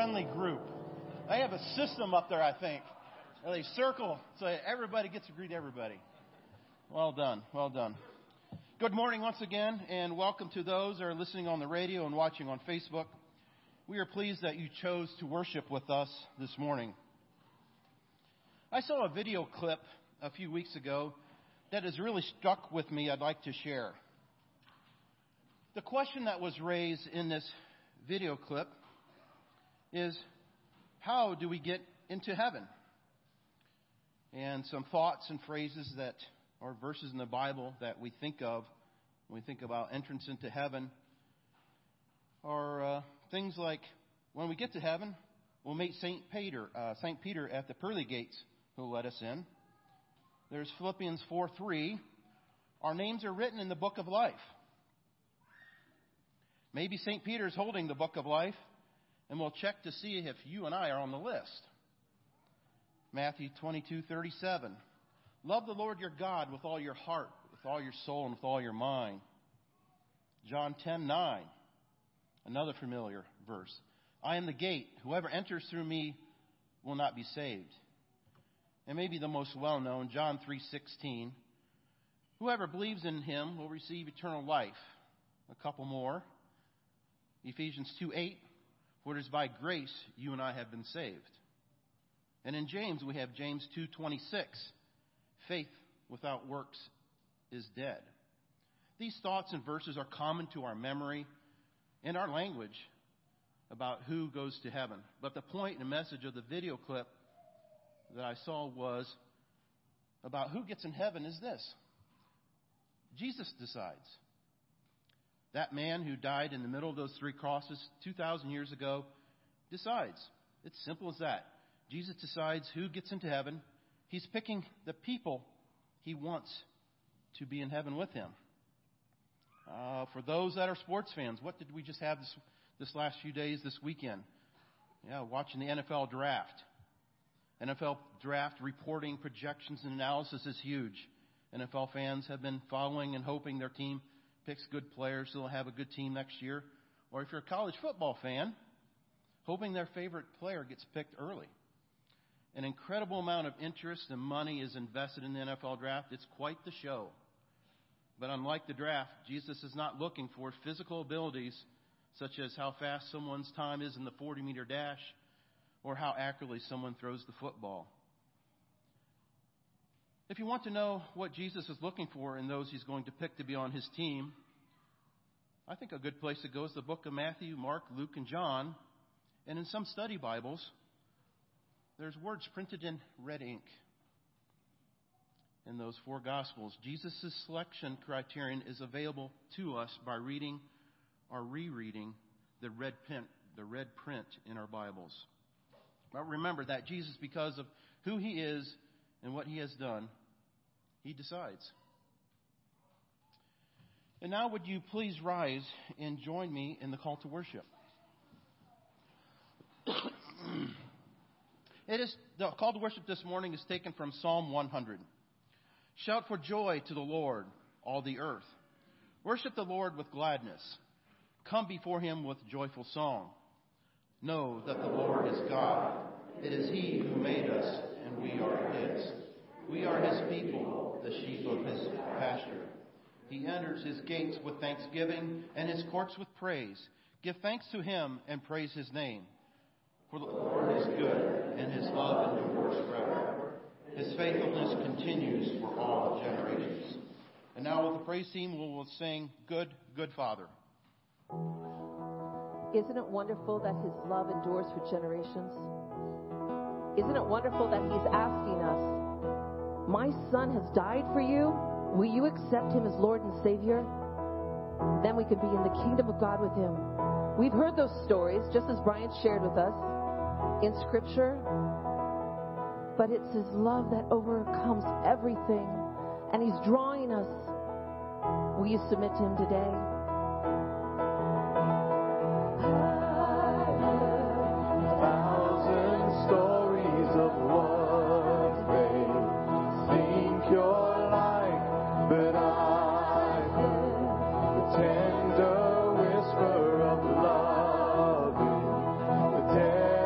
friendly group. They have a system up there, I think. They circle so everybody gets to greet everybody. Well done, well done. Good morning once again, and welcome to those that are listening on the radio and watching on Facebook. We are pleased that you chose to worship with us this morning. I saw a video clip a few weeks ago that has really stuck with me. I'd like to share. The question that was raised in this video clip is, how do we get into heaven? And some thoughts and phrases that are verses in the Bible that we think of when we think about entrance into heaven are things like, when we get to heaven, we'll meet Saint Peter at the pearly gates, who'll let us in. There's Philippians 4:3. Our names are written in the book of life. Maybe St. Peter's holding the book of life, and we'll check to see if you and I are on the list. Matthew 22:37. Love the Lord your God with all your heart, with all your soul, and with all your mind. John 10:9. Another familiar verse. I am the gate. Whoever enters through me will not be saved. And maybe the most well-known, John 3:16. Whoever believes in him will receive eternal life. A couple more. Ephesians 2:8, for it is by grace you and I have been saved. And in James, we have James 2:26, faith without works is dead. These thoughts and verses are common to our memory and our language about who goes to heaven. But the point and message of the video clip that I saw was about who gets in heaven is this. Jesus decides. That man who died in the middle of those three crosses 2,000 years ago decides. It's simple as that. Jesus decides who gets into heaven. He's picking the people he wants to be in heaven with him. For those that are sports fans, what did we just have this last few days, this weekend? Yeah, watching the NFL draft. NFL draft reporting, projections, and analysis is huge. NFL fans have been following and hoping their team picks good players so they'll have a good team next year. Or if you're a college football fan, hoping their favorite player gets picked early. An incredible amount of interest and money is invested in the NFL draft. It's quite the show. But unlike the draft, Jesus is not looking for physical abilities such as how fast someone's time is in the 40-meter dash or how accurately someone throws the football. If you want to know what Jesus is looking for in those he's going to pick to be on his team, I think a good place to go is the book of Matthew, Mark, Luke, and John. And in some study Bibles, there's words printed in red ink. In those four Gospels, Jesus' selection criterion is available to us by reading or rereading the red print in our Bibles. But remember that Jesus, because of who he is and what he has done, he decides. And now would you please rise and join me in the call to worship. The call to worship this morning is taken from Psalm 100. Shout for joy to the Lord, all the earth. Worship the Lord with gladness. Come before him with joyful song. Know that the Lord is God. It is he who made us, and we are his. We are his people, the sheep of his pasture. He enters his gates with thanksgiving and his courts with praise. Give thanks to him and praise his name. For the Lord is good, and his love endures forever. His faithfulness continues for all generations. And now with the praise team, we will sing Good, Good Father. Isn't it wonderful that his love endures for generations? Isn't it wonderful that he's asking us, my son has died for you. Will you accept him as Lord and Savior? Then we could be in the kingdom of God with him. We've heard those stories, just as Brian shared with us, in Scripture. But it's his love that overcomes everything, and he's drawing us. Will you submit to him today? Tender whisper of love, the tender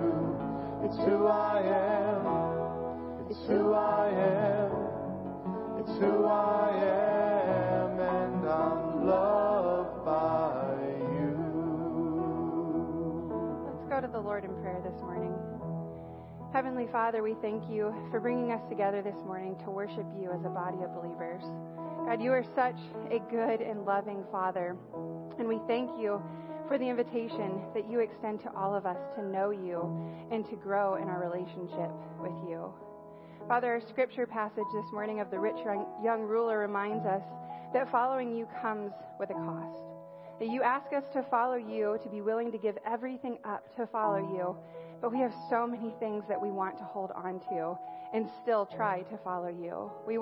you. It's who I am. It's who I am. It's who I am, and I'm loved by you. Let's go to the Lord in prayer this morning. Heavenly Father, we thank you for bringing us together this morning to worship you as a body of believers. God, you are such a good and loving Father, and we thank you for the invitation that you extend to all of us to know you and to grow in our relationship with you. Father, our scripture passage this morning of the rich young ruler reminds us that following you comes with a cost, that you ask us to follow you, to be willing to give everything up to follow you. But we have so many things that we want to hold on to and still try to follow you. We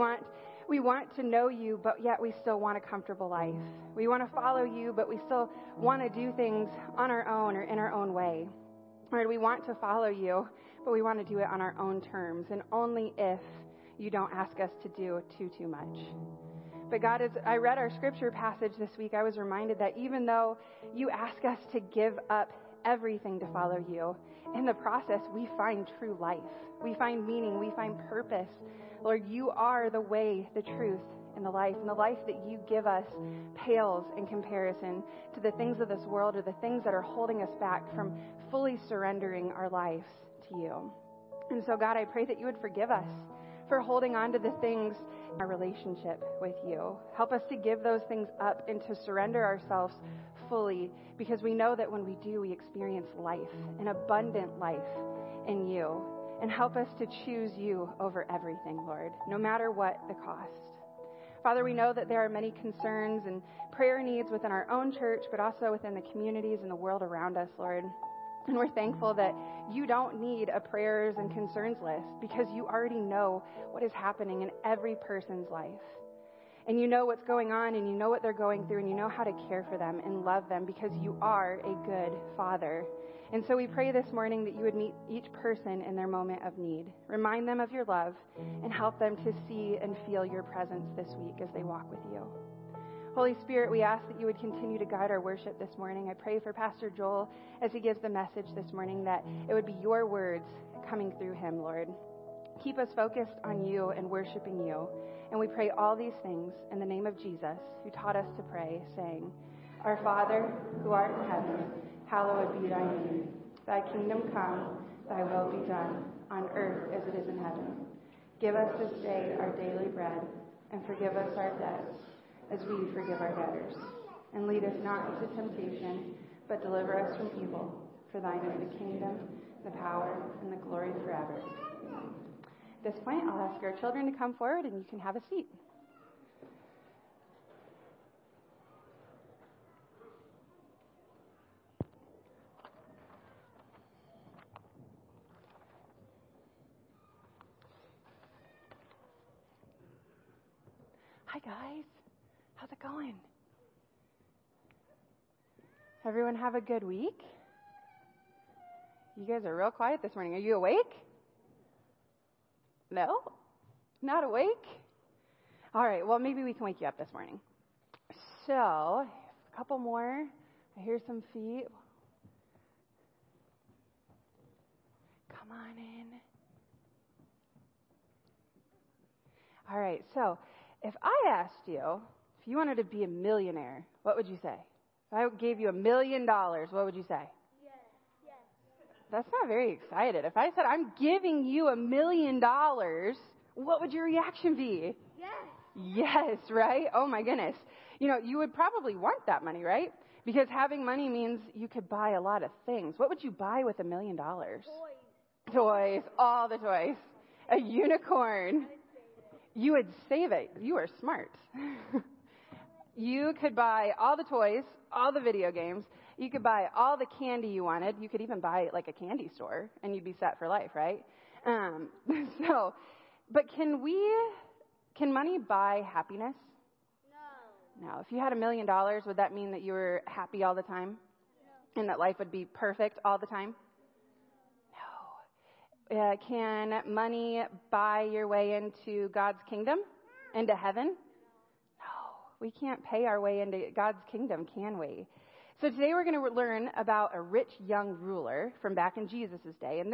want to know you, but yet we still want a comfortable life. We want to follow you, but we still want to do things on our own or in our own way. Lord, we want to follow you, but we want to do it on our own terms, and only if you don't ask us to do too much. But God, as I read our scripture passage this week, I was reminded that even though you ask us to give up everything to follow you, in the process, we find true life. We find meaning. We find purpose. Lord, you are the way, the truth, and the life. And the life that you give us pales in comparison to the things of this world or the things that are holding us back from fully surrendering our lives to you. And so, God, I pray that you would forgive us for holding on to the things in our relationship with you. Help us to give those things up and to surrender ourselves fully, because we know that when we do, we experience life, an abundant life in you. And help us to choose you over everything, Lord, no matter what the cost. Father, we know that there are many concerns and prayer needs within our own church, but also within the communities and the world around us, Lord. And we're thankful that you don't need a prayers and concerns list, because you already know what is happening in every person's life. And you know what's going on, and you know what they're going through, and you know how to care for them and love them, because you are a good Father. And so we pray this morning that you would meet each person in their moment of need. Remind them of your love and help them to see and feel your presence this week as they walk with you. Holy Spirit, we ask that you would continue to guide our worship this morning. I pray for Pastor Joel as he gives the message this morning, that it would be your words coming through him, Lord. Keep us focused on you and worshiping you. And we pray all these things in the name of Jesus, who taught us to pray, saying, Our Father, who art in heaven, hallowed be thy name. Thy kingdom come, thy will be done, on earth as it is in heaven. Give us this day our daily bread, and forgive us our debts, as we forgive our debtors. And lead us not into temptation, but deliver us from evil. For thine is the kingdom, the power, and the glory forever. At this point, I'll ask our children to come forward, and you can have a seat. Hi, guys. How's it going? Everyone have a good week? You guys are real quiet this morning. Are you awake? No? Not awake? All right, well, maybe we can wake you up this morning. So, a couple more. I hear some feet. Come on in. All right, so if I asked you if you wanted to be a millionaire, what would you say? If I gave you $1 million, what would you say? That's not very excited. If I said, I'm giving you $1 million, what would your reaction be? Yes. Yes, right? Oh, my goodness. You know, you would probably want that money, right? Because having money means you could buy a lot of things. What would you buy with $1 million? Toys. Toys. All the toys. A unicorn. You would save it. You are smart. You could buy all the toys, all the video games. You could buy all the candy you wanted. You could even buy like a candy store, and you'd be set for life, right? But can money buy happiness? No. No. If you had $1 million, would that mean that you were happy all the time? No. And that life would be perfect all the time? No. Can money buy your way into God's kingdom? No. Into heaven? No. No. We can't pay our way into God's kingdom, can we? So today we're going to learn about a rich young ruler from back in Jesus' day. And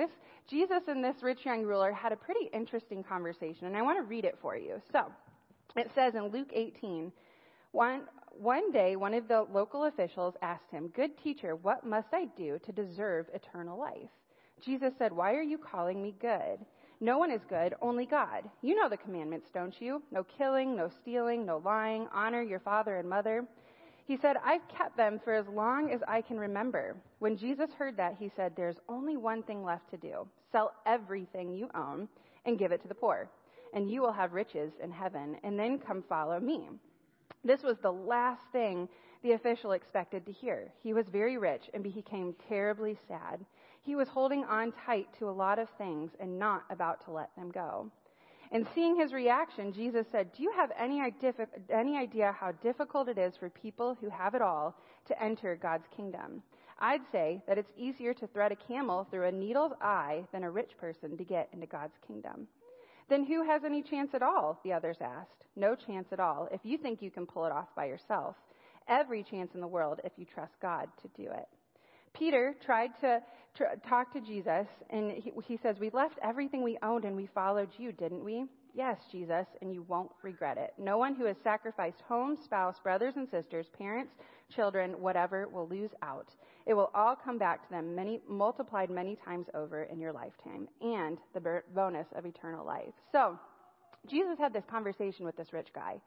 Jesus and this rich young ruler had a pretty interesting conversation, and I want to read it for you. So it says in Luke 18, one day one of the local officials asked him, "Good teacher, what must I do to deserve eternal life?" Jesus said, "Why are you calling me good? No one is good, only God. You know the commandments, don't you? No killing, no stealing, no lying, honor your father and mother." He said, "I've kept them for as long as I can remember." When Jesus heard that, he said, "There's only one thing left to do. Sell everything you own and give it to the poor, and you will have riches in heaven, and then come follow me." This was the last thing the official expected to hear. He was very rich and became terribly sad. He was holding on tight to a lot of things and not about to let them go. And seeing his reaction, Jesus said, "Do you have any idea how difficult it is for people who have it all to enter God's kingdom? I'd say that it's easier to thread a camel through a needle's eye than a rich person to get into God's kingdom." "Then who has any chance at all?" the others asked. "No chance at all if you think you can pull it off by yourself. Every chance in the world if you trust God to do it." Peter tried to talk to Jesus, and he says, "We left everything we owned and we followed you, didn't we?" "Yes, Jesus, and you won't regret it. No one who has sacrificed home, spouse, brothers and sisters, parents, children, whatever, will lose out. It will all come back to them multiplied many times over in your lifetime, and the bonus of eternal life." So Jesus had this conversation with this rich guy.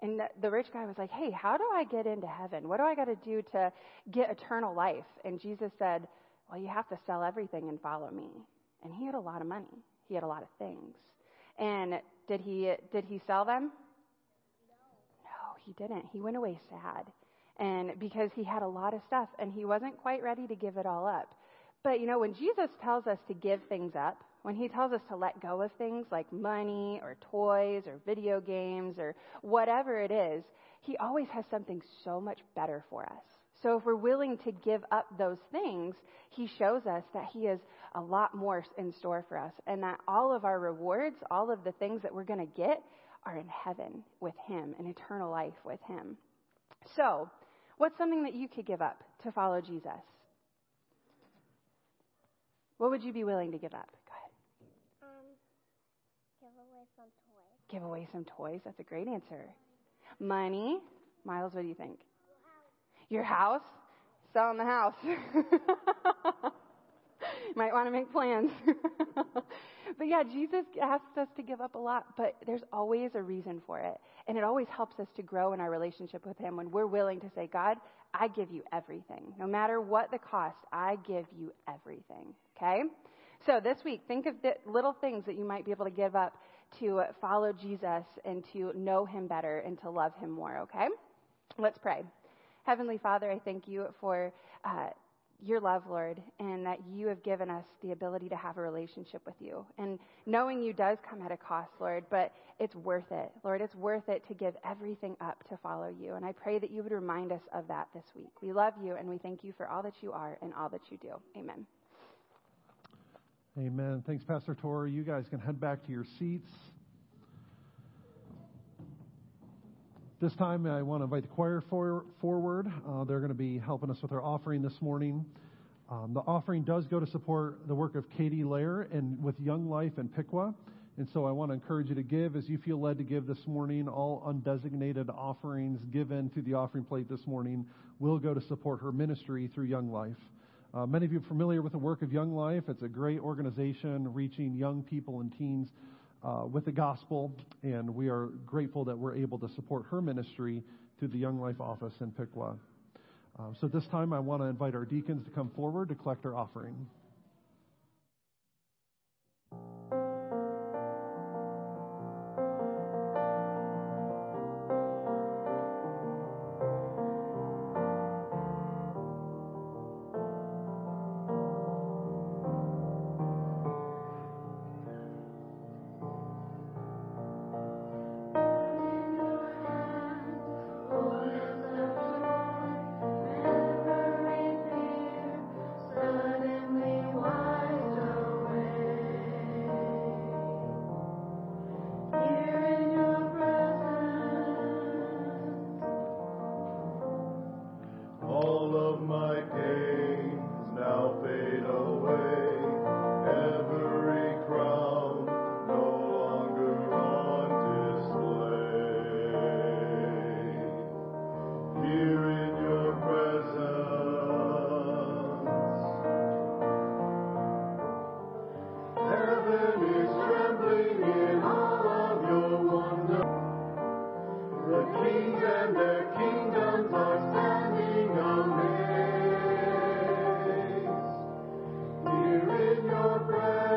And the rich guy was like, "Hey, how do I get into heaven? What do I got to do to get eternal life?" And Jesus said, "Well, you have to sell everything and follow me." And he had a lot of money. He had a lot of things. And did he sell them? No, he didn't. He went away sad. And because he had a lot of stuff and he wasn't quite ready to give it all up. But, you know, when Jesus tells us to give things up, when he tells us to let go of things like money or toys or video games or whatever it is, he always has something so much better for us. So if we're willing to give up those things, he shows us that he has a lot more in store for us, and that all of our rewards, all of the things that we're going to get are in heaven with him, in eternal life with him. So what's something that you could give up to follow Jesus? What would you be willing to give up? Give away some toys. That's a great answer. Money. Miles, what do you think? Your house. Selling the house. You might want to make plans. But yeah, Jesus asks us to give up a lot, but there's always a reason for it. And it always helps us to grow in our relationship with him when we're willing to say, "God, I give you everything. No matter what the cost, I give you everything." Okay? So this week, think of the little things that you might be able to give up to follow Jesus and to know him better and to love him more, okay? Let's pray. Heavenly Father, I thank you for your love, Lord, and that you have given us the ability to have a relationship with you. And knowing you does come at a cost, Lord, but it's worth it. Lord, it's worth it to give everything up to follow you. And I pray that you would remind us of that this week. We love you, and we thank you for all that you are and all that you do. Amen. Amen. Thanks, Pastor Tori. You guys can head back to your seats. This time, I want to invite the choir forward. They're going to be helping us with our offering this morning. The offering does go to support the work of Katie Lair and with Young Life and Piqua. And so I want to encourage you to give as you feel led to give this morning. All undesignated offerings given through the offering plate this morning will go to support her ministry through Young Life. Many of you are familiar with the work of Young Life. It's a great organization reaching young people and teens with the gospel, and we are grateful that we're able to support her ministry through the Young Life office in Piqua. So at this time, I want to invite our deacons to come forward to collect our offering. Here in your presence.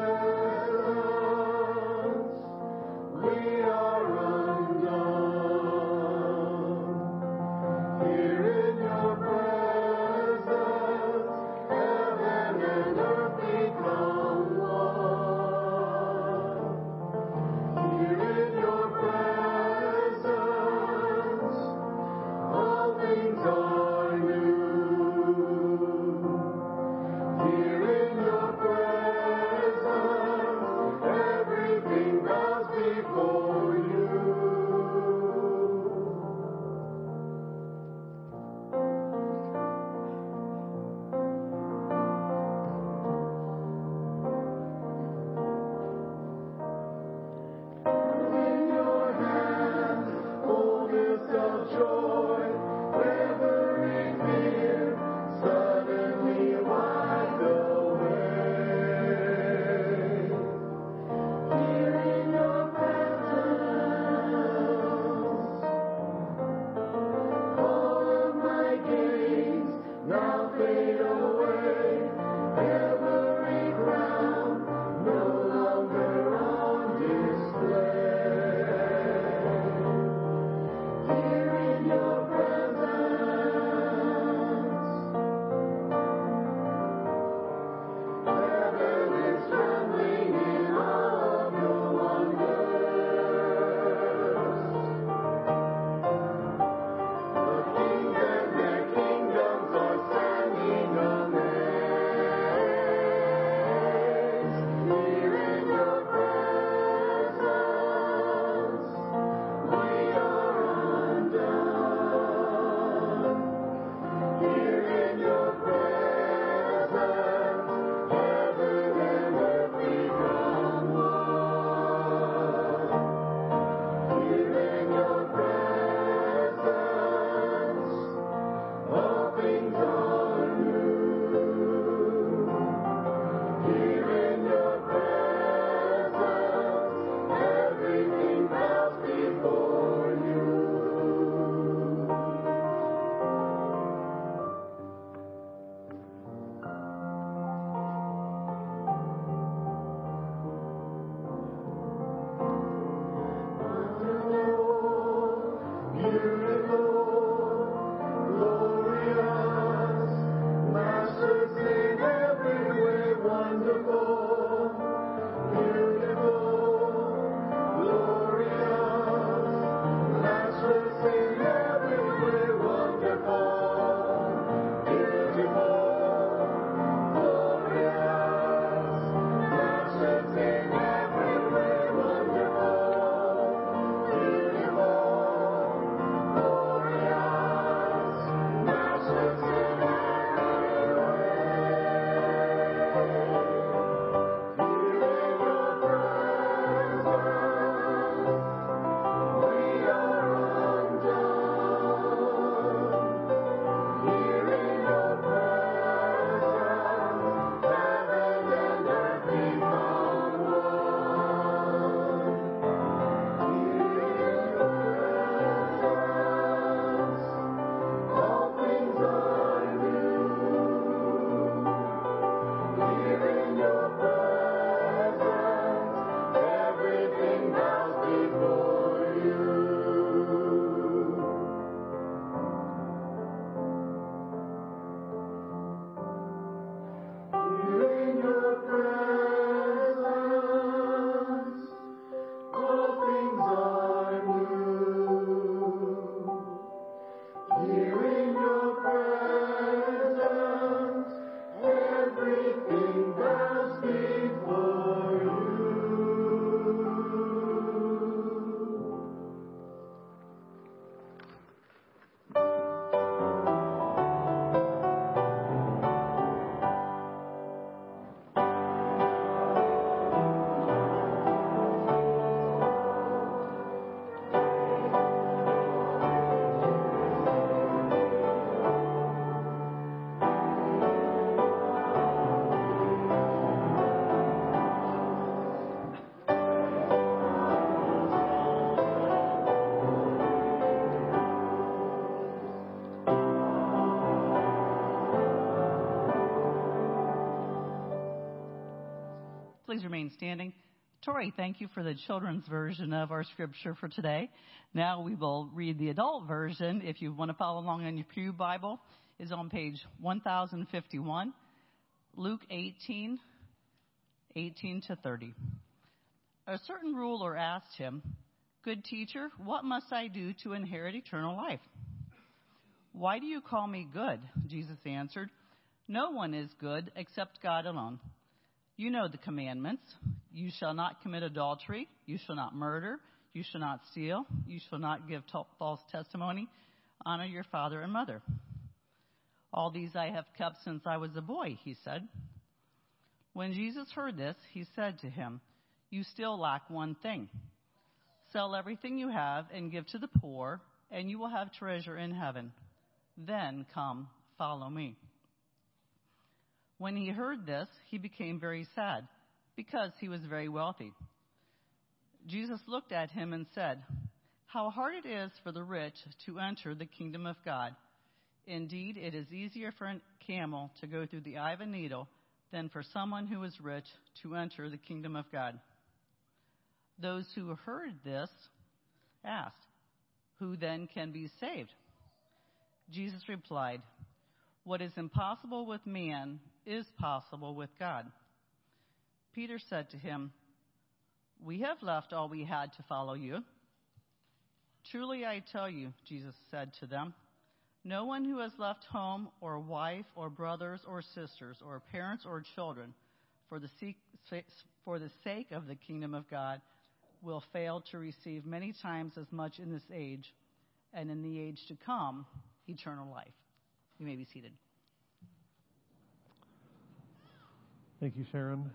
Please remain standing. Tori, thank you for the children's version of our scripture for today. Now we will read the adult version. If you want to follow along on your pew Bible, is on page 1051, Luke 18:18-30. A certain ruler asked him, "Good teacher, what must I do to inherit eternal life?" "Why do you call me good?" Jesus answered. "No one is good except God alone. You know the commandments. You shall not commit adultery. You shall not murder. You shall not steal. You shall not give false testimony. Honor your father and mother." "All these I have kept since I was a boy," he said. When Jesus heard this, he said to him, "You still lack one thing. Sell everything you have and give to the poor, and you will have treasure in heaven. Then come, follow me." When he heard this, he became very sad, because he was very wealthy. Jesus looked at him and said, "How hard it is for the rich to enter the kingdom of God. Indeed, it is easier for a camel to go through the eye of a needle than for someone who is rich to enter the kingdom of God." Those who heard this asked, "Who then can be saved?" Jesus replied, "What is impossible with man is possible with God." Peter said to him, "We have left all we had to follow you." "Truly I tell you," Jesus said to them, "no one who has left home or wife or brothers or sisters or parents or children for the sake of the kingdom of God will fail to receive many times as much in this age, and in the age to come, eternal life." You may be seated. Thank you, Sharon.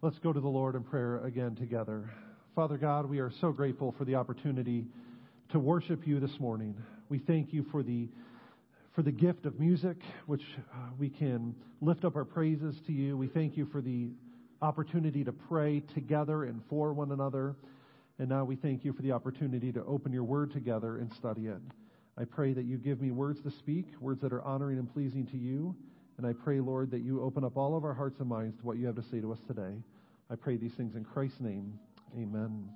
Let's go to the Lord in prayer again together. Father God, we are so grateful for the opportunity to worship you this morning. We thank you for the gift of music, which we can lift up our praises to you. We thank you for the opportunity to pray together and for one another. And now we thank you for the opportunity to open your word together and study it. I pray that you give me words to speak, words that are honoring and pleasing to you. And I pray, Lord, that you open up all of our hearts and minds to what you have to say to us today. I pray these things in Christ's name. Amen.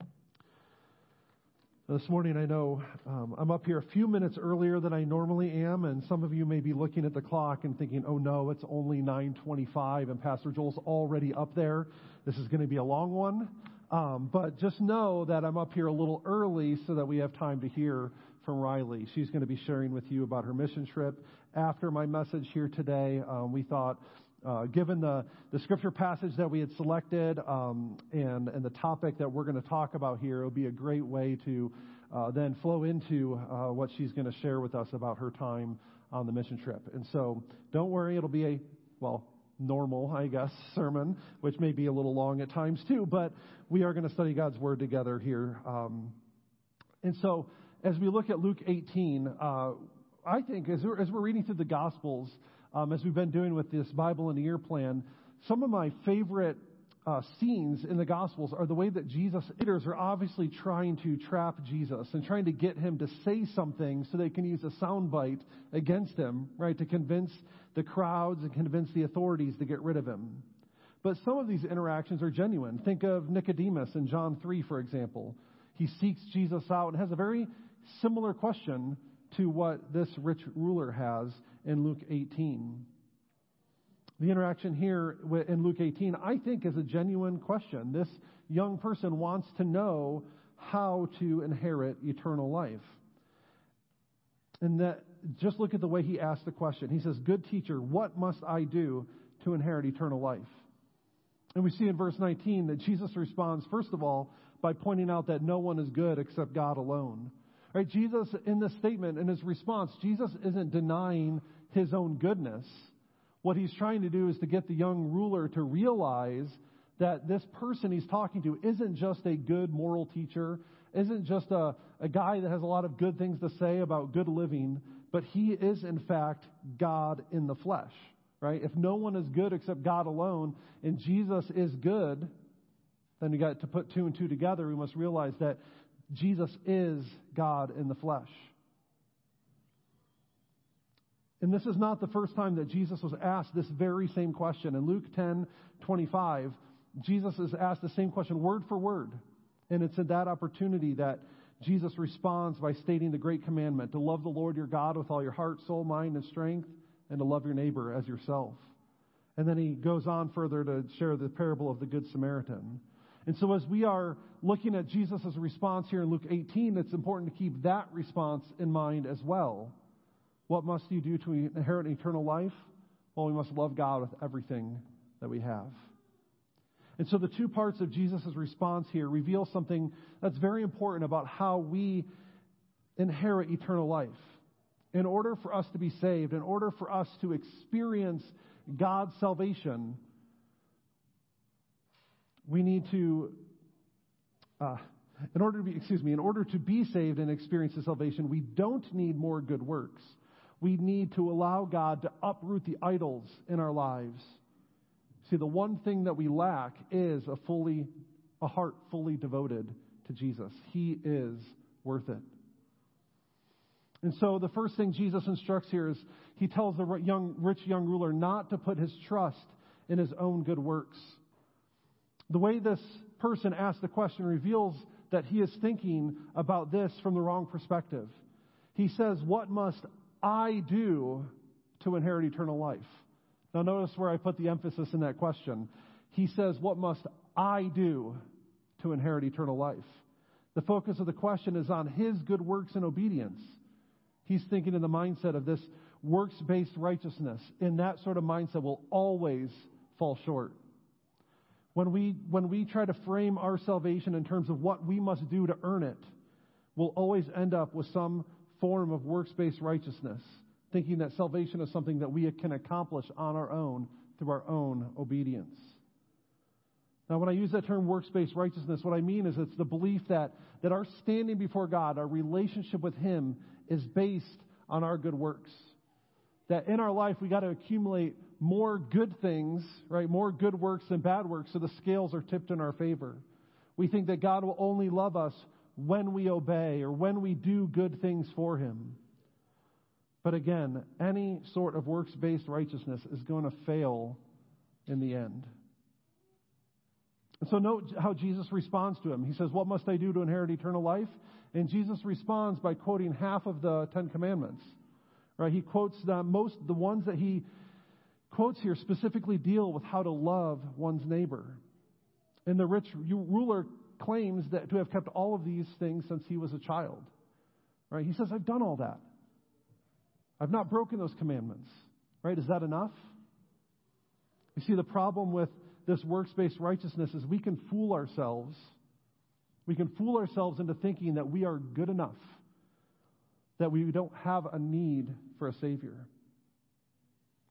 Now, this morning, I know I'm up here a few minutes earlier than I normally am, and some of you may be looking at the clock and thinking, "Oh no, it's only 9:25, and Pastor Joel's already up there. This is going to be a long one." But just know that I'm up here a little early so that we have time to hear from Riley. She's going to be sharing with you about her mission trip. After my message here today, we thought, given the scripture passage that we had selected and the topic that we're going to talk about here, it would be a great way to then flow into what she's going to share with us about her time on the mission trip. And so don't worry, it'll be normal, I guess, sermon, which may be a little long at times too, but we are going to study God's word together here. And so as we look at Luke 18, I think as we're reading through the Gospels, as we've been doing with this Bible in a Year plan, some of my favorite scenes in the Gospels are the way that Jesus' leaders are obviously trying to trap Jesus and trying to get him to say something so they can use a soundbite against him, right, to convince the crowds and convince the authorities to get rid of him. But some of these interactions are genuine. Think of Nicodemus in John 3, for example. He seeks Jesus out and has a very similar question to what this rich ruler has in Luke 18. The interaction here in Luke 18, I think, is a genuine question. This young person wants to know how to inherit eternal life. And that, just look at the way he asked the question. He says, "Good teacher, what must I do to inherit eternal life?" And we see in verse 19 that Jesus responds, first of all, by pointing out that no one is good except God alone. Right? Jesus, in this statement, in his response, Jesus isn't denying his own goodness. What he's trying to do is to get the young ruler to realize that this person he's talking to isn't just a good moral teacher, isn't just a guy that has a lot of good things to say about good living, but he is, in fact, God in the flesh, right? If no one is good except God alone, and Jesus is good, then we got to put two and two together. We must realize that Jesus is God in the flesh. And this is not the first time that Jesus was asked this very same question. In Luke 10:25, Jesus is asked the same question word for word. And it's at that opportunity that Jesus responds by stating the great commandment to love the Lord your God with all your heart, soul, mind, and strength, and to love your neighbor as yourself. And then he goes on further to share the parable of the Good Samaritan. And so as we are looking at Jesus' response here in Luke 18, it's important to keep that response in mind as well. What must you do to inherit eternal life? Well, we must love God with everything that we have. And so the two parts of Jesus' response here reveal something that's very important about how we inherit eternal life. In order for us to be saved, in order for us to experience God's salvation, we need to, in order to be saved and experience the salvation, we don't need more good works. We need to allow God to uproot the idols in our lives. See, the one thing that we lack is a heart fully devoted to Jesus. He is worth it. And so the first thing Jesus instructs here is he tells the rich young ruler not to put his trust in his own good works. The way this person asked the question reveals that he is thinking about this from the wrong perspective. He says, what must I do to inherit eternal life? Now notice where I put the emphasis in that question. He says, what must I do to inherit eternal life? The focus of the question is on his good works and obedience. He's thinking in the mindset of this works-based righteousness, and that sort of mindset will always fall short. When we try to frame our salvation in terms of what we must do to earn it, we'll always end up with some form of works-based righteousness, thinking that salvation is something that we can accomplish on our own through our own obedience. Now, when I use that term works-based righteousness, what I mean is it's the belief that our standing before God, our relationship with Him, is based on our good works. That in our life, we got to accumulate more good things, right? More good works than bad works, so the scales are tipped in our favor. We think that God will only love us when we obey or when we do good things for Him. But again, any sort of works-based righteousness is going to fail in the end. And so note how Jesus responds to him. He says, what must I do to inherit eternal life? And Jesus responds by quoting half of the Ten Commandments. Right? He quotes the ones that he quotes here specifically deal with how to love one's neighbor. And the rich ruler claims that to have kept all of these things since he was a child. Right? He says, I've done all that. I've not broken those commandments. Right? Is that enough? You see, the problem with this works-based righteousness is we can fool ourselves. We can fool ourselves into thinking that we are good enough, that we don't have a need for a Savior.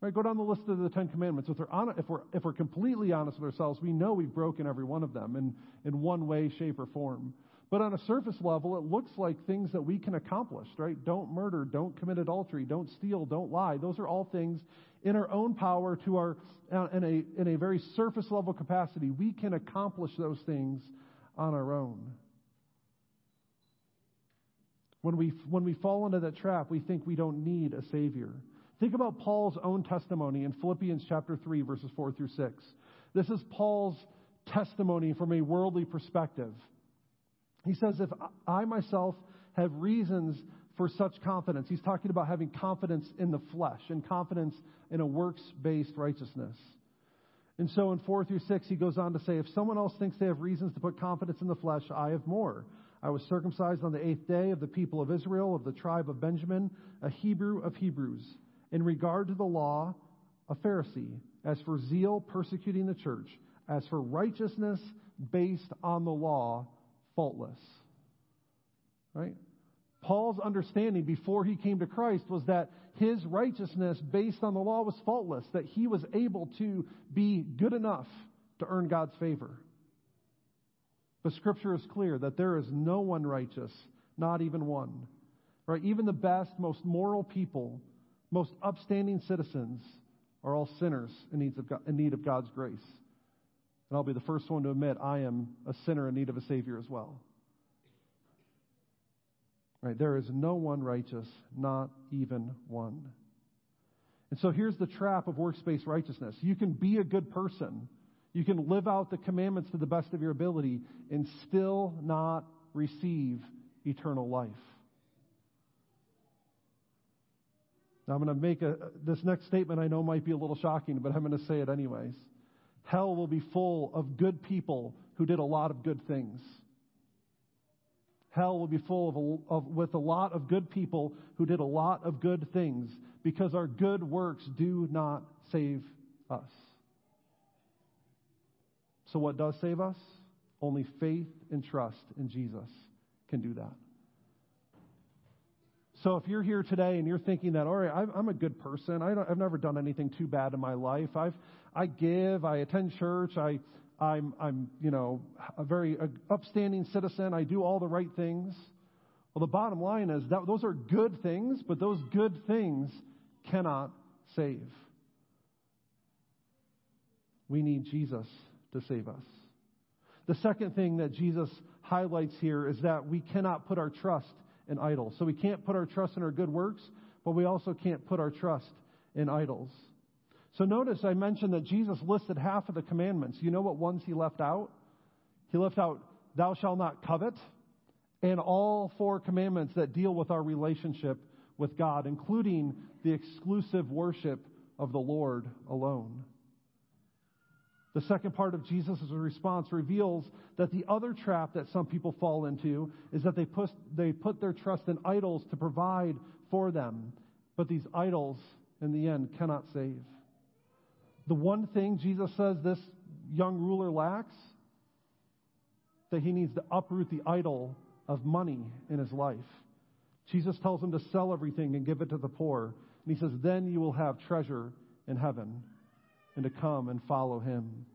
Right? Go down the list of the Ten Commandments. If we're completely honest with ourselves, we know we've broken every one of them in one way, shape, or form. But on a surface level, it looks like things that we can accomplish, right? Don't murder, don't commit adultery, don't steal, don't lie. Those are all things in our own power in a very surface level capacity. We can accomplish those things on our own. When we fall into that trap, we think we don't need a Savior. Think about Paul's own testimony in Philippians chapter 3, verses 4 through 6. This is Paul's testimony from a worldly perspective. He says, if I myself have reasons for such confidence, he's talking about having confidence in the flesh and confidence in a works-based righteousness. And so in 4 through 6, he goes on to say, if someone else thinks they have reasons to put confidence in the flesh, I have more. I was circumcised on the 8th day of the people of Israel, of the tribe of Benjamin, a Hebrew of Hebrews. In regard to the law, a Pharisee, as for zeal persecuting the church, as for righteousness based on the law, faultless. Right? Paul's understanding before he came to Christ was that his righteousness based on the law was faultless, that he was able to be good enough to earn God's favor. But Scripture is clear that there is no one righteous, not even one. Right? Even the best, most moral people, most upstanding citizens are all sinners in need of God's grace. And I'll be the first one to admit I am a sinner in need of a Savior as well. Right? There is no one righteous, not even one. And so here's the trap of works-based righteousness. You can be a good person. You can live out the commandments to the best of your ability and still not receive eternal life. Now, I'm going to make this next statement I know might be a little shocking, but I'm going to say it anyways. Hell will be full of good people who did a lot of good things. Hell will be full with a lot of good people who did a lot of good things, because our good works do not save us. So what does save us? Only faith and trust in Jesus can do that. So if you're here today and you're thinking that, all right, I'm a good person. I've never done anything too bad in my life. I give. I attend church. I'm a very upstanding citizen. I do all the right things. Well, the bottom line is that those are good things, but those good things cannot save. We need Jesus to save us. The second thing that Jesus highlights here is that we cannot put our trust in idols. So we can't put our trust in our good works, but we also can't put our trust in idols. So notice I mentioned that Jesus listed half of the commandments. You know what ones he left out? He left out, thou shalt not covet, and all four commandments that deal with our relationship with God, including the exclusive worship of the Lord alone. The second part of Jesus' response reveals that the other trap that some people fall into is that they put their trust in idols to provide for them. But these idols, in the end, cannot save. The one thing Jesus says this young ruler lacks, that he needs to uproot the idol of money in his life. Jesus tells him to sell everything and give it to the poor. And he says, then you will have treasure in heaven, and to come and follow him.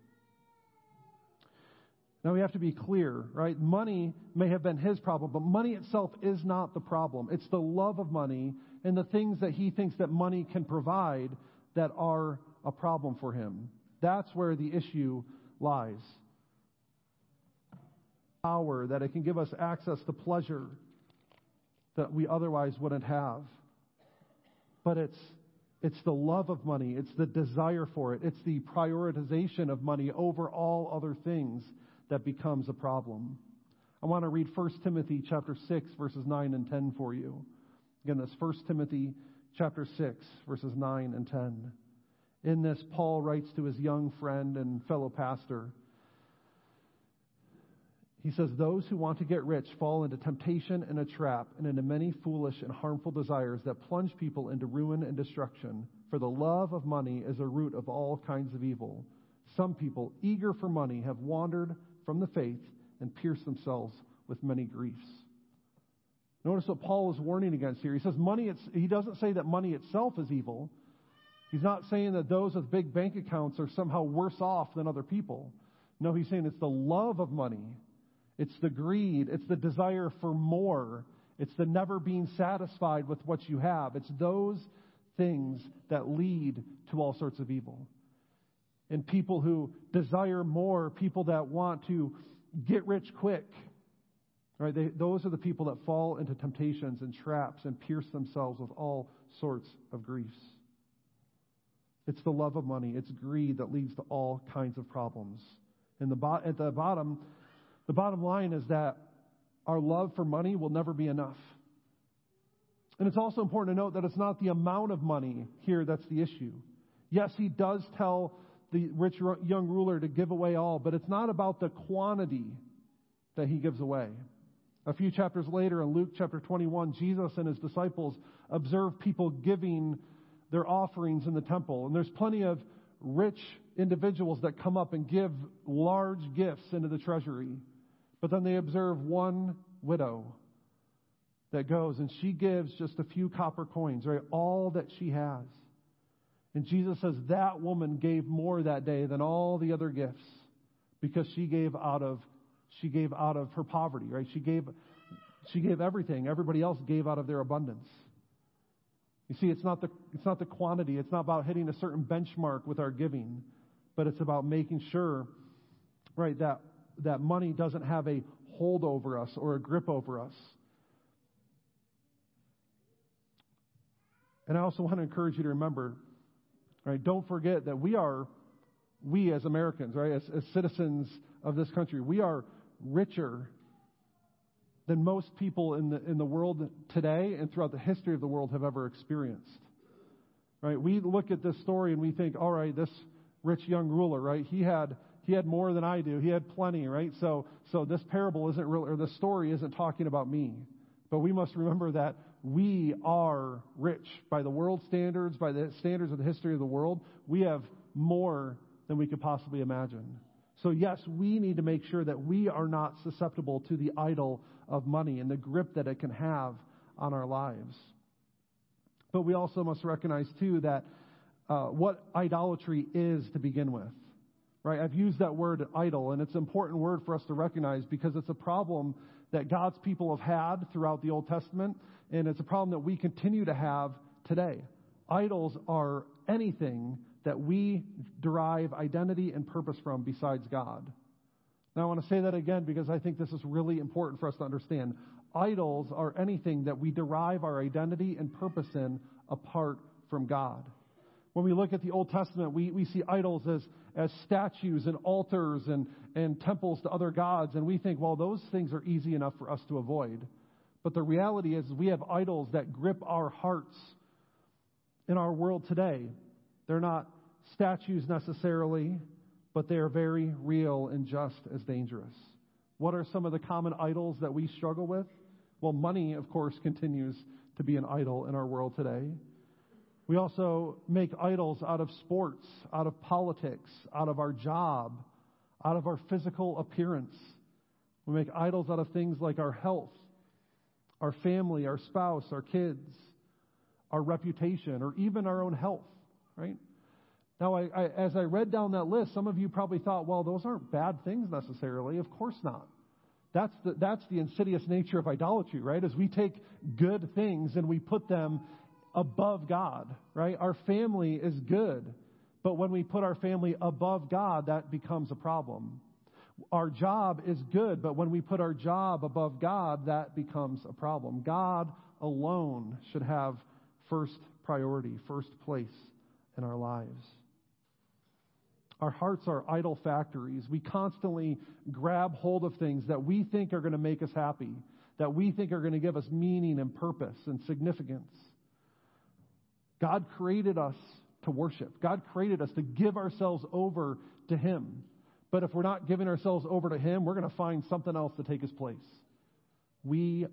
Now we have to be clear, right? Money may have been his problem, but money itself is not the problem. It's the love of money and the things that he thinks that money can provide that are a problem for him. That's where the issue lies. Power, that it can give us access to pleasure that we otherwise wouldn't have. But it's the love of money. It's the desire for it. It's the prioritization of money over all other things that becomes a problem. I want to read 1 Timothy chapter 6, verses 9 and 10 for you. Again, that's 1 Timothy chapter 6, verses 9 and 10. In this, Paul writes to his young friend and fellow pastor. He says, those who want to get rich fall into temptation and a trap and into many foolish and harmful desires that plunge people into ruin and destruction. For the love of money is a root of all kinds of evil. Some people, eager for money, have wandered from the faith and pierced themselves with many griefs. Notice what Paul is warning against here. He says he doesn't say that money itself is evil. He's not saying that those with big bank accounts are somehow worse off than other people. No, he's saying it's the love of money. It's the greed. It's the desire for more. It's the never being satisfied with what you have. It's those things that lead to all sorts of evil. And people who desire more, people that want to get rich quick, right? Those are the people that fall into temptations and traps and pierce themselves with all sorts of griefs. It's the love of money. It's greed that leads to all kinds of problems. And the bottom line is that our love for money will never be enough. And it's also important to note that it's not the amount of money here that's the issue. Yes, he does tell the rich young ruler to give away all, but it's not about the quantity that he gives away. A few chapters later in Luke chapter 21, Jesus and his disciples observe people giving their offerings in the temple. And there's plenty of rich individuals that come up and give large gifts into the treasury. But then they observe one widow that goes, and she gives just a few copper coins, right? All that she has. And Jesus says that woman gave more that day than all the other gifts, because she gave out of her poverty, right? She gave everything. Everybody else gave out of their abundance. You see, it's not the quantity. It's not about hitting a certain benchmark with our giving, but it's about making sure, right, that money doesn't have a hold over us or a grip over us. And I also want to encourage you to remember Right? Don't forget that we as Americans, right, as citizens of this country, we are richer than most people in the world today and throughout the history of the world have ever experienced. Right? We look at this story and we think, all right, this rich young ruler, right? He had more than I do. He had plenty, right? So this parable isn't real, or this story isn't talking about me. But we must remember that we are rich by the world standards, by the standards of the history of the world. We have more than we could possibly imagine. So yes, we need to make sure that we are not susceptible to the idol of money and the grip that it can have on our lives. But we also must recognize, too, that what idolatry is to begin with. Right? I've used that word idol, and it's an important word for us to recognize because it's a problem that God's people have had throughout the Old Testament, and it's a problem that we continue to have today. Idols are anything that we derive identity and purpose from besides God. Now, I want to say that again because I think this is really important for us to understand. Idols are anything that we derive our identity and purpose in apart from God. When we look at the Old Testament, we see idols as statues and altars and temples to other gods, and we think, well, those things are easy enough for us to avoid. But the reality is we have idols that grip our hearts in our world today. They're not statues necessarily, but they are very real and just as dangerous. What are some of the common idols that we struggle with? Well, money, of course, continues to be an idol in our world today. We also make idols out of sports, out of politics, out of our job, out of our physical appearance. We make idols out of things like our health, our family, our spouse, our kids, our reputation, or even our own health, right? Now, as I read down that list, some of you probably thought, well, those aren't bad things necessarily. Of course not. That's the insidious nature of idolatry, right? As we take good things and we put them above God, right? Our family is good, but when we put our family above God, that becomes a problem. Our job is good, but when we put our job above God, that becomes a problem. God alone should have first priority, first place in our lives. Our hearts are idol factories. We constantly grab hold of things that we think are going to make us happy, that we think are going to give us meaning and purpose and significance. God created us to worship. God created us to give ourselves over to Him. But if we're not giving ourselves over to Him, we're going to find something else to take His place. We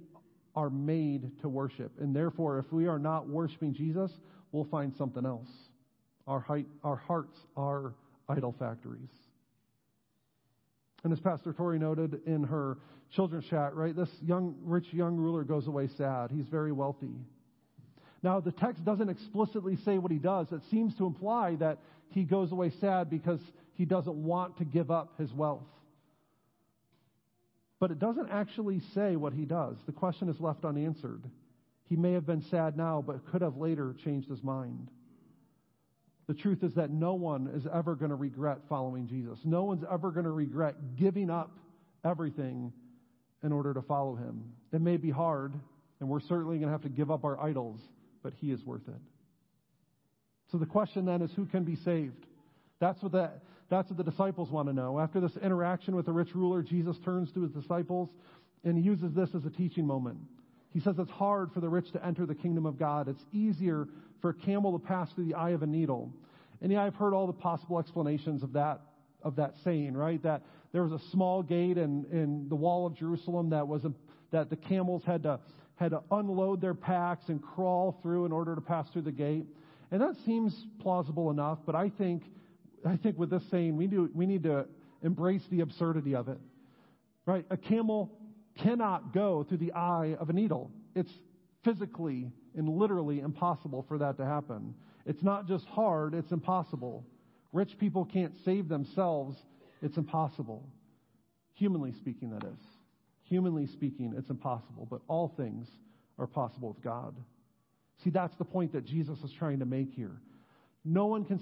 are made to worship. And therefore, if we are not worshiping Jesus, we'll find something else. Our hearts are idol factories. And as Pastor Tori noted in her children's chat, right, this rich young ruler goes away sad. He's very wealthy. Now, the text doesn't explicitly say what he does. It seems to imply that he goes away sad because he doesn't want to give up his wealth. But it doesn't actually say what he does. The question is left unanswered. He may have been sad now, but could have later changed his mind. The truth is that no one is ever going to regret following Jesus. No one's ever going to regret giving up everything in order to follow Him. It may be hard, and we're certainly going to have to give up our idols, but He is worth it. So the question then is, who can be saved? That's what the disciples want to know. After this interaction with the rich ruler, Jesus turns to His disciples and He uses this as a teaching moment. He says it's hard for the rich to enter the kingdom of God. It's easier for a camel to pass through the eye of a needle. And yeah, I've heard all the possible explanations of that saying, right? That there was a small gate in the wall of Jerusalem that the camels had to unload their packs and crawl through in order to pass through the gate. And that seems plausible enough, but I think with this saying, we need to embrace the absurdity of it, right? A camel cannot go through the eye of a needle. It's physically and literally impossible for that to happen. It's not just hard, it's impossible. Rich people can't save themselves. It's impossible. Humanly speaking, that is. Humanly speaking, it's impossible, but all things are possible with God. See, that's the point that Jesus is trying to make here. No one can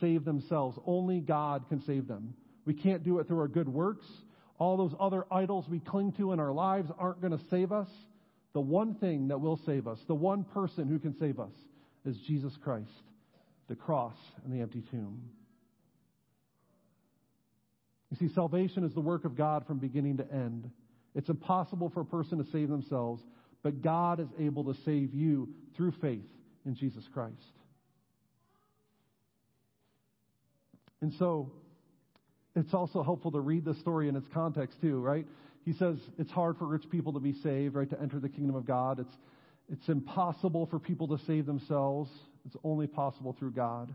save themselves. Only God can save them. We can't do it through our good works. All those other idols we cling to in our lives aren't going to save us. The one thing that will save us, the one person who can save us, is Jesus Christ, the cross, and the empty tomb. You see, salvation is the work of God from beginning to end. It's impossible for a person to save themselves, but God is able to save you through faith in Jesus Christ. And so, it's also helpful to read the story in its context too, right? He says it's hard for rich people to be saved, right, to enter the kingdom of God. It's impossible for people to save themselves. It's only possible through God.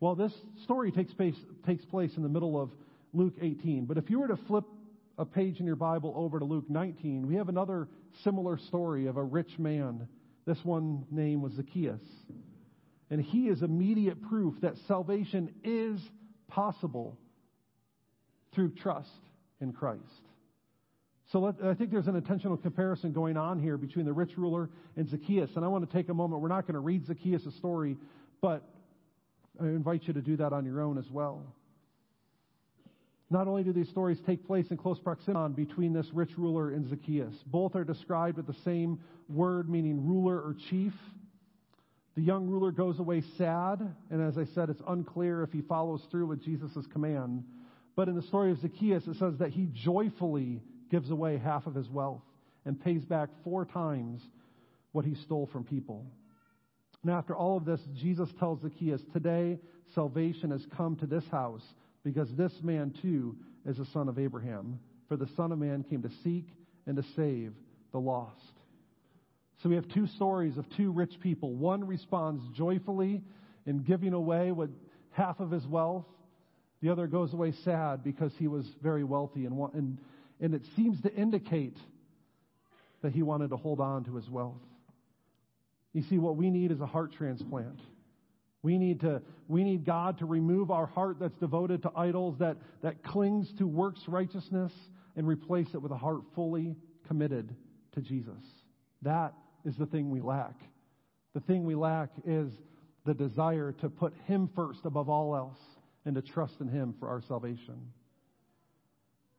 Well, this story takes place in the middle of Luke 18. But if you were to flip a page in your Bible over to Luke 19, we have another similar story of a rich man. This one name was Zacchaeus. And he is immediate proof that salvation is possible through trust in Christ. So I think there's an intentional comparison going on here between the rich ruler and Zacchaeus. And I want to take a moment. We're not going to read Zacchaeus' story, but I invite you to do that on your own as well. Not only do these stories take place in close proximity between this rich ruler and Zacchaeus, both are described with the same word meaning ruler or chief. The young ruler goes away sad, and as I said, it's unclear if he follows through with Jesus' command. But in the story of Zacchaeus, it says that he joyfully gives away half of his wealth and pays back 4 times what he stole from people. And after all of this, Jesus tells Zacchaeus, today salvation has come to this house because this man too is a son of Abraham. For the Son of Man came to seek and to save the lost. So we have 2 stories of 2 rich people. One responds joyfully in giving away what half of his wealth. The other goes away sad because he was very wealthy and it seems to indicate that he wanted to hold on to his wealth. You see, what we need is a heart transplant. We need God to remove our heart that's devoted to idols, that clings to works righteousness, and replace it with a heart fully committed to Jesus. That is the thing we lack. The thing we lack is the desire to put Him first above all else and to trust in Him for our salvation.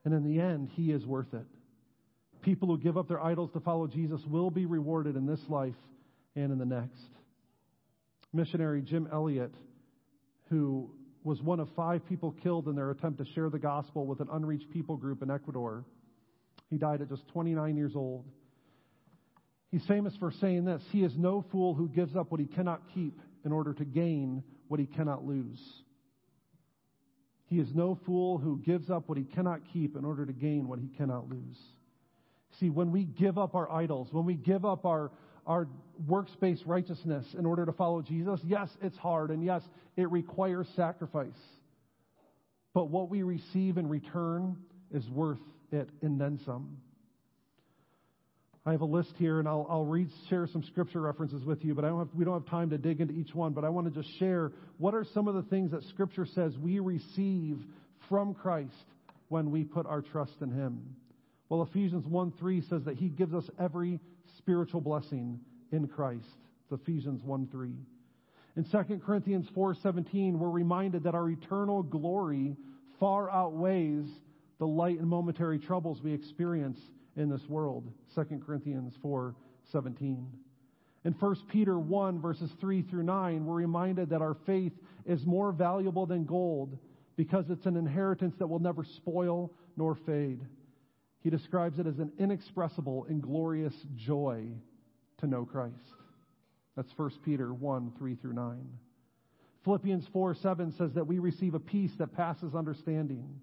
And in the end, He is worth it. People who give up their idols to follow Jesus will be rewarded in this life and in the next. Missionary Jim Elliott, who was one of 5 people killed in their attempt to share the gospel with an unreached people group in Ecuador, he died at just 29 years old. He's famous for saying this: "He is no fool who gives up what he cannot keep in order to gain what he cannot lose." He is no fool who gives up what he cannot keep in order to gain what he cannot lose. See, when we give up our idols, when we give up our works-based righteousness in order to follow Jesus, yes, it's hard, and yes, it requires sacrifice. But what we receive in return is worth it and then some. I have a list here, and I'll share some scripture references with you, but we don't have time to dig into each one, but I want to just share what are some of the things that scripture says we receive from Christ when we put our trust in Him. Well, Ephesians 1:3 says that He gives us every spiritual blessing in Christ. It's Ephesians 1:3. In 2 Corinthians 4:17, we're reminded that our eternal glory far outweighs the light and momentary troubles we experience in this world. 2 Corinthians 4:17. In 1 Peter 1, verses 3 through 9, we're reminded that our faith is more valuable than gold because it's an inheritance that will never spoil nor fade. He describes it as an inexpressible and glorious joy to know Christ. That's 1 Peter 1, 3 through 9. Philippians 4:7 says that we receive a peace that passes understanding.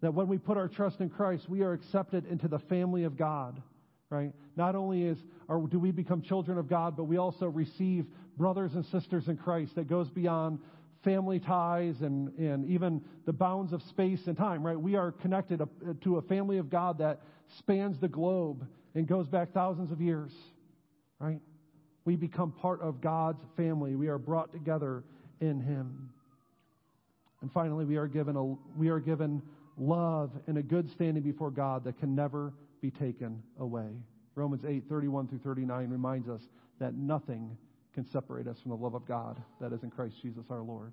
That when we put our trust in Christ, we are accepted into the family of God, right? Not only do we become children of God, but we also receive brothers and sisters in Christ that goes beyond family ties and even the bounds of space and time, right? We are connected to a family of God that spans the globe and goes back thousands of years, right? We become part of God's family. We are brought together in Him. And finally, we are given love and a good standing before God that can never be taken away. Romans 8:31 through 39 reminds us that nothing can separate us from the love of God that is in Christ Jesus our Lord.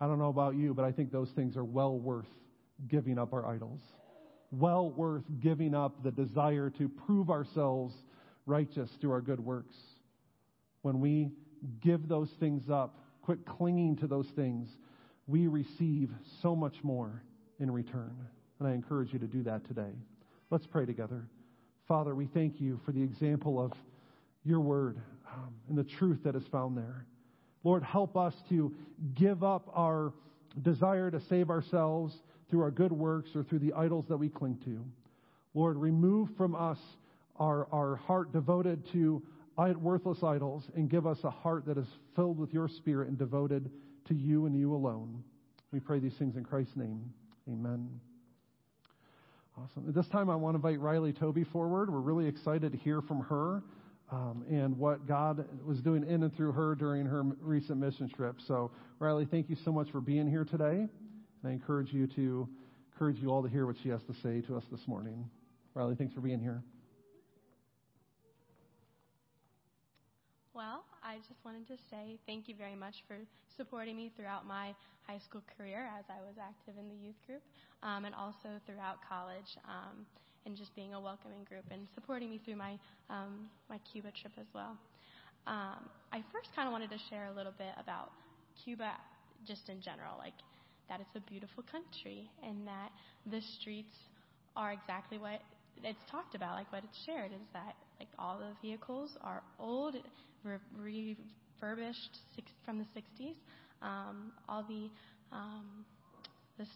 I don't know about you, but I think those things are well worth giving up our idols, well worth giving up the desire to prove ourselves righteous through our good works. When we give those things up, quit clinging to those things, we receive so much more in return. And I encourage you to do that today. Let's pray together. Father, we thank you for the example of your word and the truth that is found there. Lord, help us to give up our desire to save ourselves through our good works or through the idols that we cling to. Lord, remove from us our heart devoted to worthless idols and give us a heart that is filled with your Spirit and devoted to you and you alone. We pray these things in Christ's name. Amen. Awesome. At this time, I want to invite Riley Tobey forward. We're really excited to hear from her and what God was doing in and through her during her recent mission trip. So, Riley, thank you so much for being here today. And I encourage you all to hear what she has to say to us this morning. Riley, thanks for being here. Well, I just wanted to say thank you very much for supporting me throughout my high school career as I was active in the youth group and also throughout college and just being a welcoming group and supporting me through my Cuba trip as well. I first kind of wanted to share a little bit about Cuba just in general, like that it's a beautiful country and that the streets are exactly what it's talked about, like what it's shared is that like all the vehicles are old, refurbished from the 60s. All the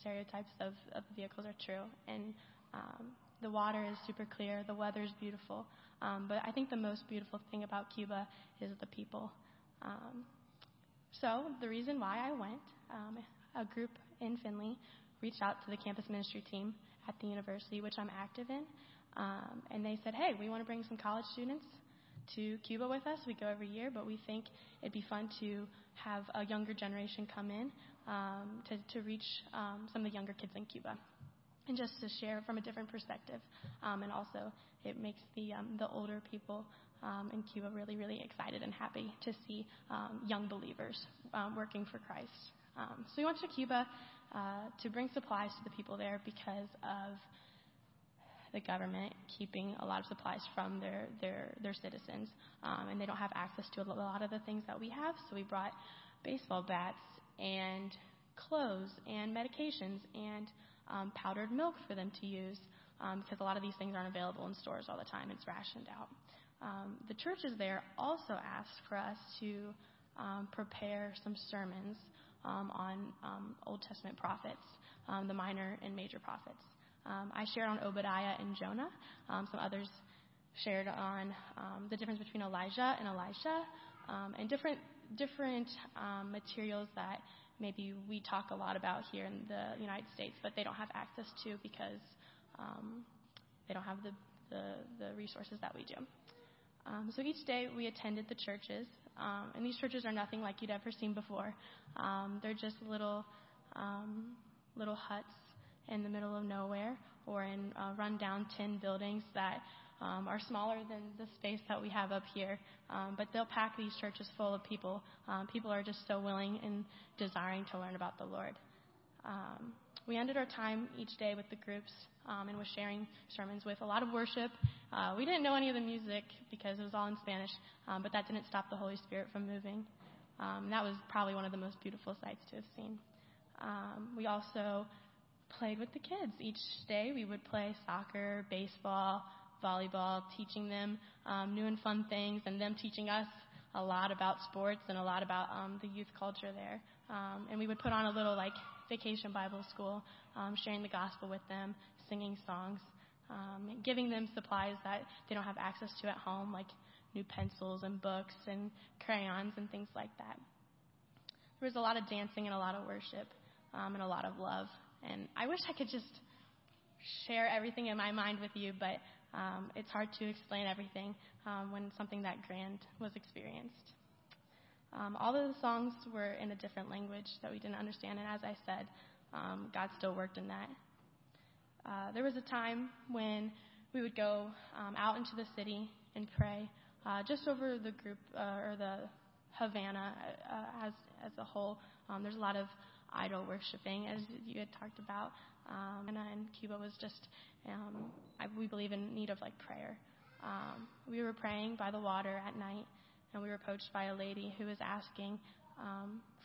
stereotypes of the vehicles are true. And the water is super clear. The weather is beautiful. But I think the most beautiful thing about Cuba is the people. So the reason why I went, a group in Findlay reached out to the campus ministry team at the university, which I'm active in. And they said, hey, we want to bring some college students to Cuba with us. We go every year, but we think it'd be fun to have a younger generation come in to reach some of the younger kids in Cuba and just to share from a different perspective. And also it makes the older people in Cuba really, really excited and happy to see young believers working for Christ. So we went to Cuba to bring supplies to the people there because of the government keeping a lot of supplies from their citizens, and they don't have access to a lot of the things that we have. So we brought baseball bats and clothes and medications and powdered milk for them to use because a lot of these things aren't available in stores all the time. It's rationed out. The churches there also asked for us to prepare some sermons on Old Testament prophets, the minor and major prophets. I shared on Obadiah and Jonah. Some others shared on the difference between Elijah and Elisha, and different materials that maybe we talk a lot about here in the United States, but they don't have access to because they don't have the resources that we do. So each day we attended the churches, and these churches are nothing like you'd ever seen before. They're just little huts in the middle of nowhere or in run-down tin buildings that are smaller than the space that we have up here. But they'll pack these churches full of people. People are just so willing and desiring to learn about the Lord. We ended our time each day with the groups and was sharing sermons with a lot of worship. We didn't know any of the music because it was all in Spanish, but that didn't stop the Holy Spirit from moving. That was probably one of the most beautiful sights to have seen. We also played with the kids. Each day we would play soccer, baseball, volleyball, teaching them new and fun things and them teaching us a lot about sports and a lot about the youth culture there. And we would put on a little like vacation Bible school, sharing the gospel with them, singing songs, giving them supplies that they don't have access to at home, like new pencils and books and crayons and things like that. There was a lot of dancing and a lot of worship and a lot of love. And I wish I could just share everything in my mind with you, but it's hard to explain everything when something that grand was experienced. All of the songs were in a different language that we didn't understand, and as I said, God still worked in that. There was a time when we would go out into the city and pray just over the group or the Havana as a whole. There's a lot of idol worshiping, as you had talked about, and Cuba was just, we believe in need of like prayer. We were praying by the water at night, and we were approached by a lady who was asking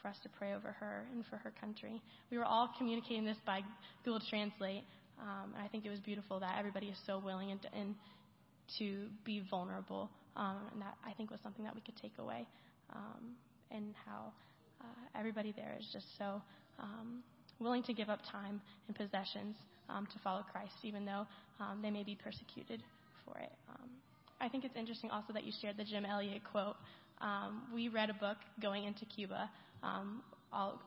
for us to pray over her and for her country. We were all communicating this by Google Translate, and I think it was beautiful that everybody is so willing and to be vulnerable, and that I think was something that we could take away, and how everybody there is just so willing to give up time and possessions to follow Christ, even though they may be persecuted for it. I think it's interesting also that you shared the Jim Elliott quote. We read a book going into Cuba called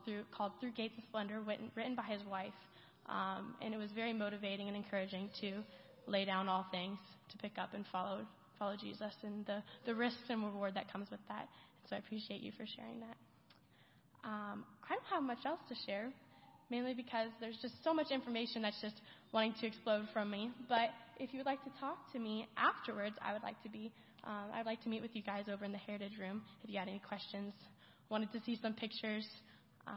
Through Gates of Splendor, written by his wife, and it was very motivating and encouraging to lay down all things, to pick up and follow Jesus, and the risks and reward that comes with that. So I appreciate you for sharing that. I don't have much else to share, mainly because there's just so much information that's just wanting to explode from me. But if you would like to talk to me afterwards, I'd like to meet with you guys over in the Heritage Room if you had any questions. Wanted to see some pictures. But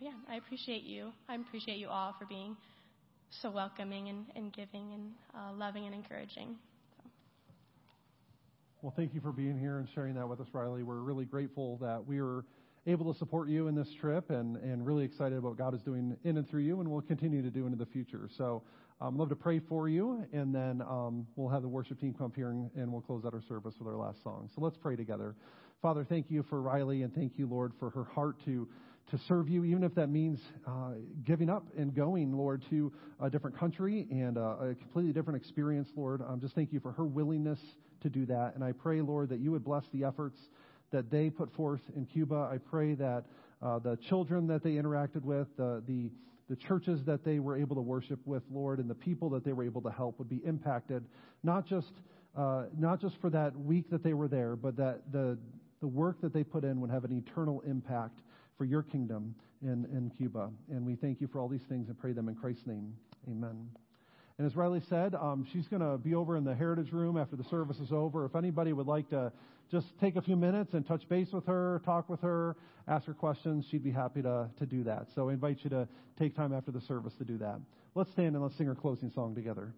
yeah, I appreciate you. I appreciate you all for being so welcoming and giving and loving and encouraging. Well, thank you for being here and sharing that with us, Riley. We're really grateful that we were able to support you in this trip, and really excited about what God is doing in and through you, and will continue to do into the future. So I'd love to pray for you, and then we'll have the worship team come up here, and we'll close out our service with our last song. So let's pray together. Father, thank you for Riley, and thank you, Lord, for her heart to serve you, even if that means giving up and going, Lord, to a different country and a completely different experience, Lord. Just thank you for her willingness to do that. And I pray, Lord, that you would bless the efforts that they put forth in Cuba. I pray that the children that they interacted with, the churches that they were able to worship with, Lord, and the people that they were able to help would be impacted, not just for that week that they were there, but that the work that they put in would have an eternal impact for your kingdom in Cuba. And we thank you for all these things and pray them in Christ's name. Amen. And as Riley said, she's going to be over in the Heritage Room after the service is over. If anybody would like to just take a few minutes and touch base with her, talk with her, ask her questions, she'd be happy to do that. So I invite you to take time after the service to do that. Let's stand and let's sing our closing song together.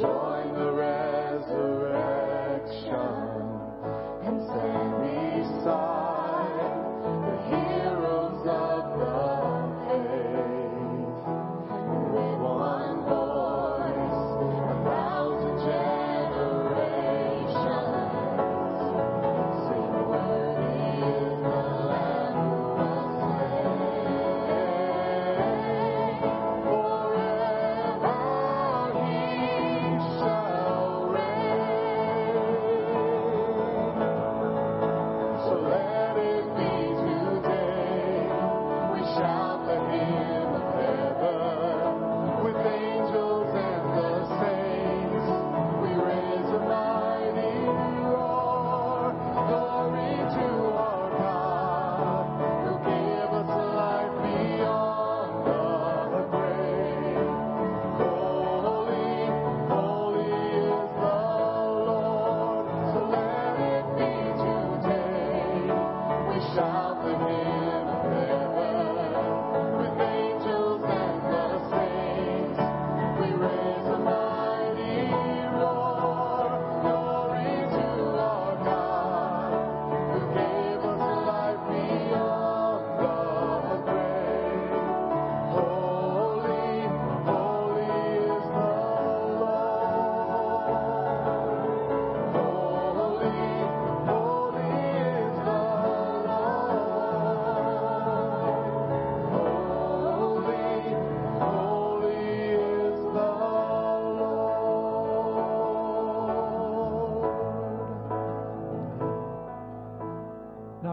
Join the resurrection and send me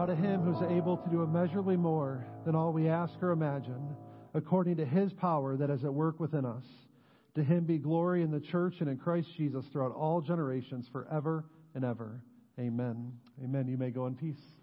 To him who's able to do immeasurably more than all we ask or imagine, according to his power that is at work within us. To him be glory in the church and in Christ Jesus throughout all generations, forever and ever. Amen. Amen. You may go in peace.